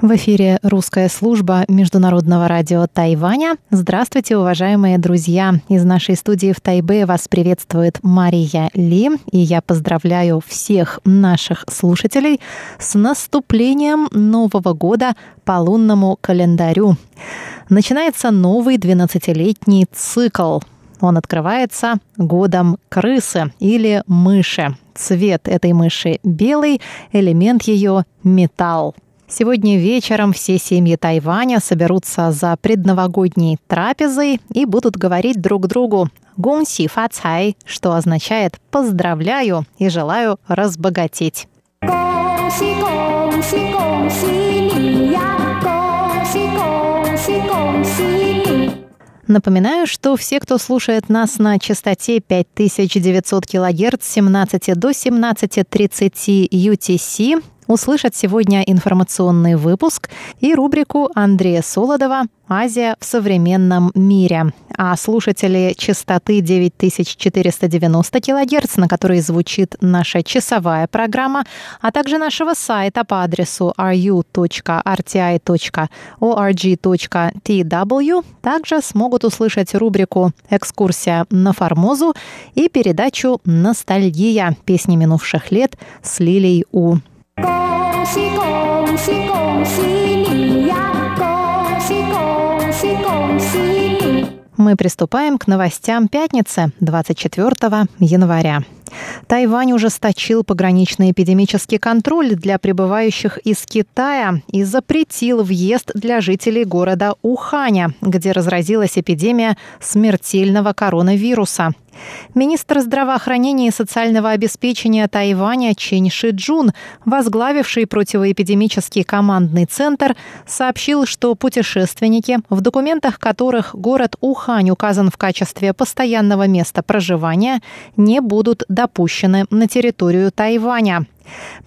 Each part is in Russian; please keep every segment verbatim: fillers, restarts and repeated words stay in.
В эфире русская служба Международного радио Тайваня. Здравствуйте, уважаемые друзья! Из нашей студии в Тайбе вас приветствует Мария Ли, и я поздравляю всех наших слушателей с наступлением Нового года по лунному календарю. Начинается новый двенадцатилетний цикл. Он открывается годом крысы или мыши. Цвет этой мыши белый, элемент ее металл. Сегодня вечером все семьи Тайваня соберутся за предновогодней трапезой и будут говорить друг другу «гунси фацай», что означает «поздравляю» и «желаю разбогатеть». Напоминаю, что все, кто слушает нас на частоте пять тысяч девятьсот килогерц с семнадцати до семнадцати тридцати ю ти си, услышат сегодня информационный выпуск и рубрику Андрея Солодова «Азия в современном мире». А слушатели частоты девять тысяч четыреста девяносто килогерц, на которой звучит наша часовая программа, а также нашего сайта по адресу ар ю точка ар ти ай точка орг точка ти дабл ю, также смогут услышать рубрику «Экскурсия на Формозу» и передачу «Ностальгия. Песни минувших лет» с Лилией У. Мы приступаем к новостям пятницы, двадцать четвёртого января. Тайвань ужесточил пограничный эпидемический контроль для прибывающих из Китая и запретил въезд для жителей города Уханя, где разразилась эпидемия смертельного коронавируса. Министр здравоохранения и социального обеспечения Тайваня Чен Шиджун, возглавивший противоэпидемический командный центр, сообщил, что путешественники, в документах которых город Ухань указан в качестве постоянного места проживания, не будут допущены на территорию Тайваня.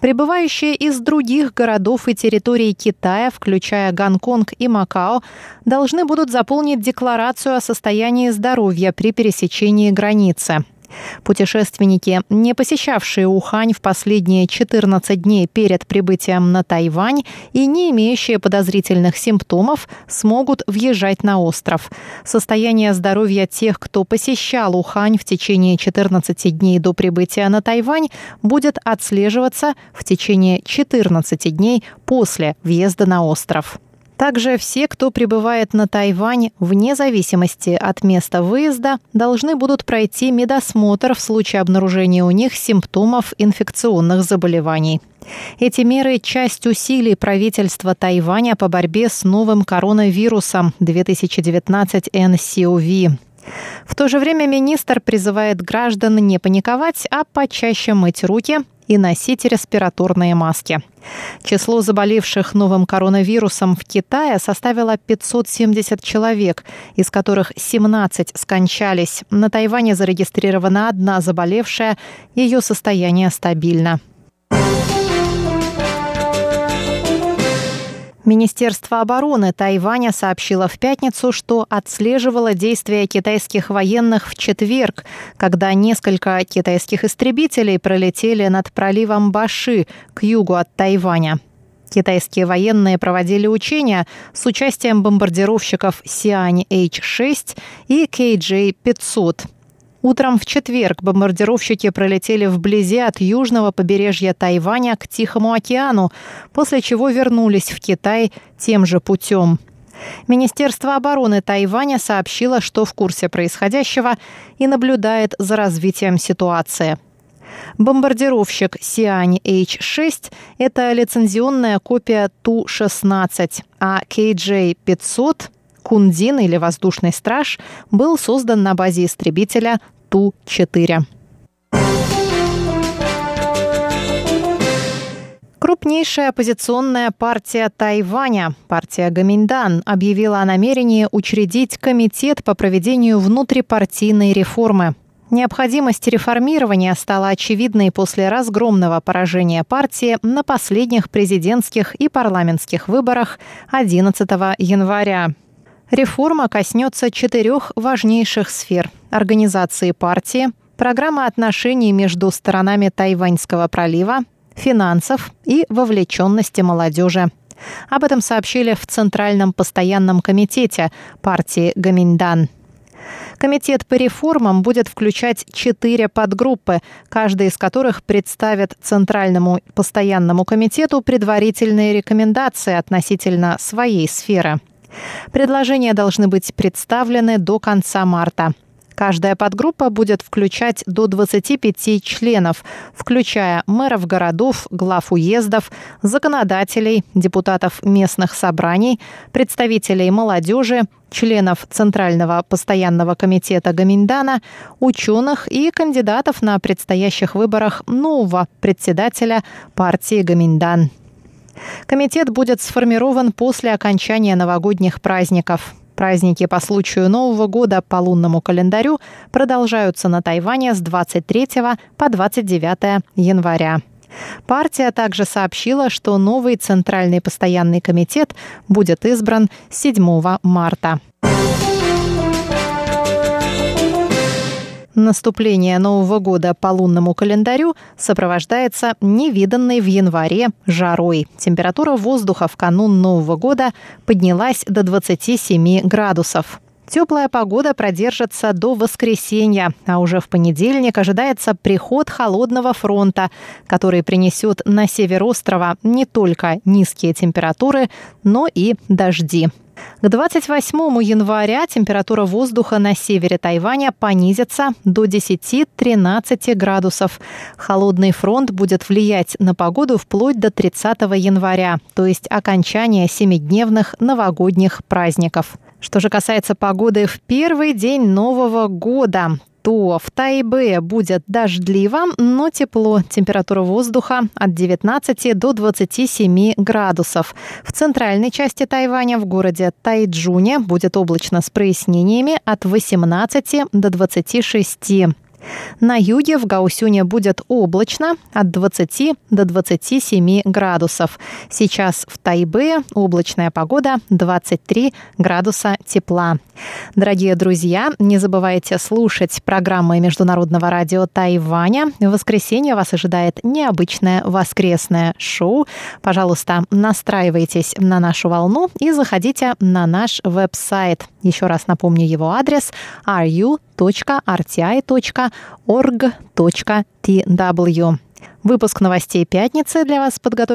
Прибывающие из других городов и территорий Китая, включая Гонконг и Макао, должны будут заполнить декларацию о состоянии здоровья при пересечении границы. Путешественники, не посещавшие Ухань в последние четырнадцать дней перед прибытием на Тайвань и не имеющие подозрительных симптомов, смогут въезжать на остров. Состояние здоровья тех, кто посещал Ухань в течение четырнадцати дней до прибытия на Тайвань, будет отслеживаться в течение четырнадцати дней после въезда на остров. Также все, кто прибывает на Тайвань, вне зависимости от места выезда, должны будут пройти медосмотр в случае обнаружения у них симптомов инфекционных заболеваний. Эти меры – часть усилий правительства Тайваня по борьбе с новым коронавирусом две тысячи девятнадцать эн си о ви. В то же время министр призывает граждан не паниковать, а почаще мыть руки и носить респираторные маски. Число заболевших новым коронавирусом в Китае составило пятьсот семьдесят человек, из которых семнадцать скончались. На Тайване зарегистрирована одна заболевшая, ее состояние стабильно. Министерство обороны Тайваня сообщило в пятницу, что отслеживало действия китайских военных в четверг, когда несколько китайских истребителей пролетели над проливом Баши к югу от Тайваня. Китайские военные проводили учения с участием бомбардировщиков Сиань эйч шесть и кей джей пятьсот. Утром в четверг бомбардировщики пролетели вблизи от южного побережья Тайваня к Тихому океану, после чего вернулись в Китай тем же путем. Министерство обороны Тайваня сообщило, что в курсе происходящего и наблюдает за развитием ситуации. Бомбардировщик Сиань эйч шесть – это лицензионная копия Ту шестнадцать, а кей джей пятьсот – Кундин или воздушный страж был создан на базе истребителя Ту четыре. Крупнейшая оппозиционная партия Тайваня, партия Гоминьдан, объявила о намерении учредить комитет по проведению внутрипартийной реформы. Необходимость реформирования стала очевидной после разгромного поражения партии на последних президентских и парламентских выборах одиннадцатого января. Реформа коснется четырех важнейших сфер – организации партии, программы отношений между сторонами Тайваньского пролива, финансов и вовлеченности молодежи. Об этом сообщили в Центральном постоянном комитете партии Гоминьдан. Комитет по реформам будет включать четыре подгруппы, каждая из которых представит Центральному постоянному комитету предварительные рекомендации относительно своей сферы. Предложения должны быть представлены до конца марта. Каждая подгруппа будет включать до двадцати пяти членов, включая мэров городов, глав уездов, законодателей, депутатов местных собраний, представителей молодежи, членов Центрального постоянного комитета Гоминьдана, ученых и кандидатов на предстоящих выборах нового председателя партии Гоминьдан. Комитет будет сформирован после окончания новогодних праздников. Праздники по случаю Нового года по лунному календарю продолжаются на Тайване с двадцать третьего по двадцать девятое января. Партия также сообщила, что новый Центральный постоянный комитет будет избран седьмого марта. Наступление Нового года по лунному календарю сопровождается невиданной в январе жарой. Температура воздуха в канун Нового года поднялась до двадцати семи градусов. Теплая погода продержится до воскресенья, а уже в понедельник ожидается приход холодного фронта, который принесет на север острова не только низкие температуры, но и дожди. К двадцать восьмому января температура воздуха на севере Тайваня понизится до десяти-тринадцати градусов. Холодный фронт будет влиять на погоду вплоть до тридцатого января, то есть окончания семидневных новогодних праздников. Что же касается погоды в первый день Нового года, то в Тайбэе будет дождливо, но тепло. Температура воздуха от девятнадцати до двадцати семи градусов. В центральной части Тайваня, в городе Тайчжуне, будет облачно с прояснениями от восемнадцати до двадцати шести. На юге в Гаосюне будет облачно от двадцати до двадцати семи градусов. Сейчас в Тайбэе облачная погода двадцать три градуса тепла. Дорогие друзья, не забывайте слушать программы Международного радио Тайваня. В воскресенье вас ожидает необычное воскресное шоу. Пожалуйста, настраивайтесь на нашу волну и заходите на наш веб-сайт. Еще раз напомню его адрес ар ю точка эр ти ай точка орг точка ти дабл ю. Выпуск новостей пятницы для вас подготовил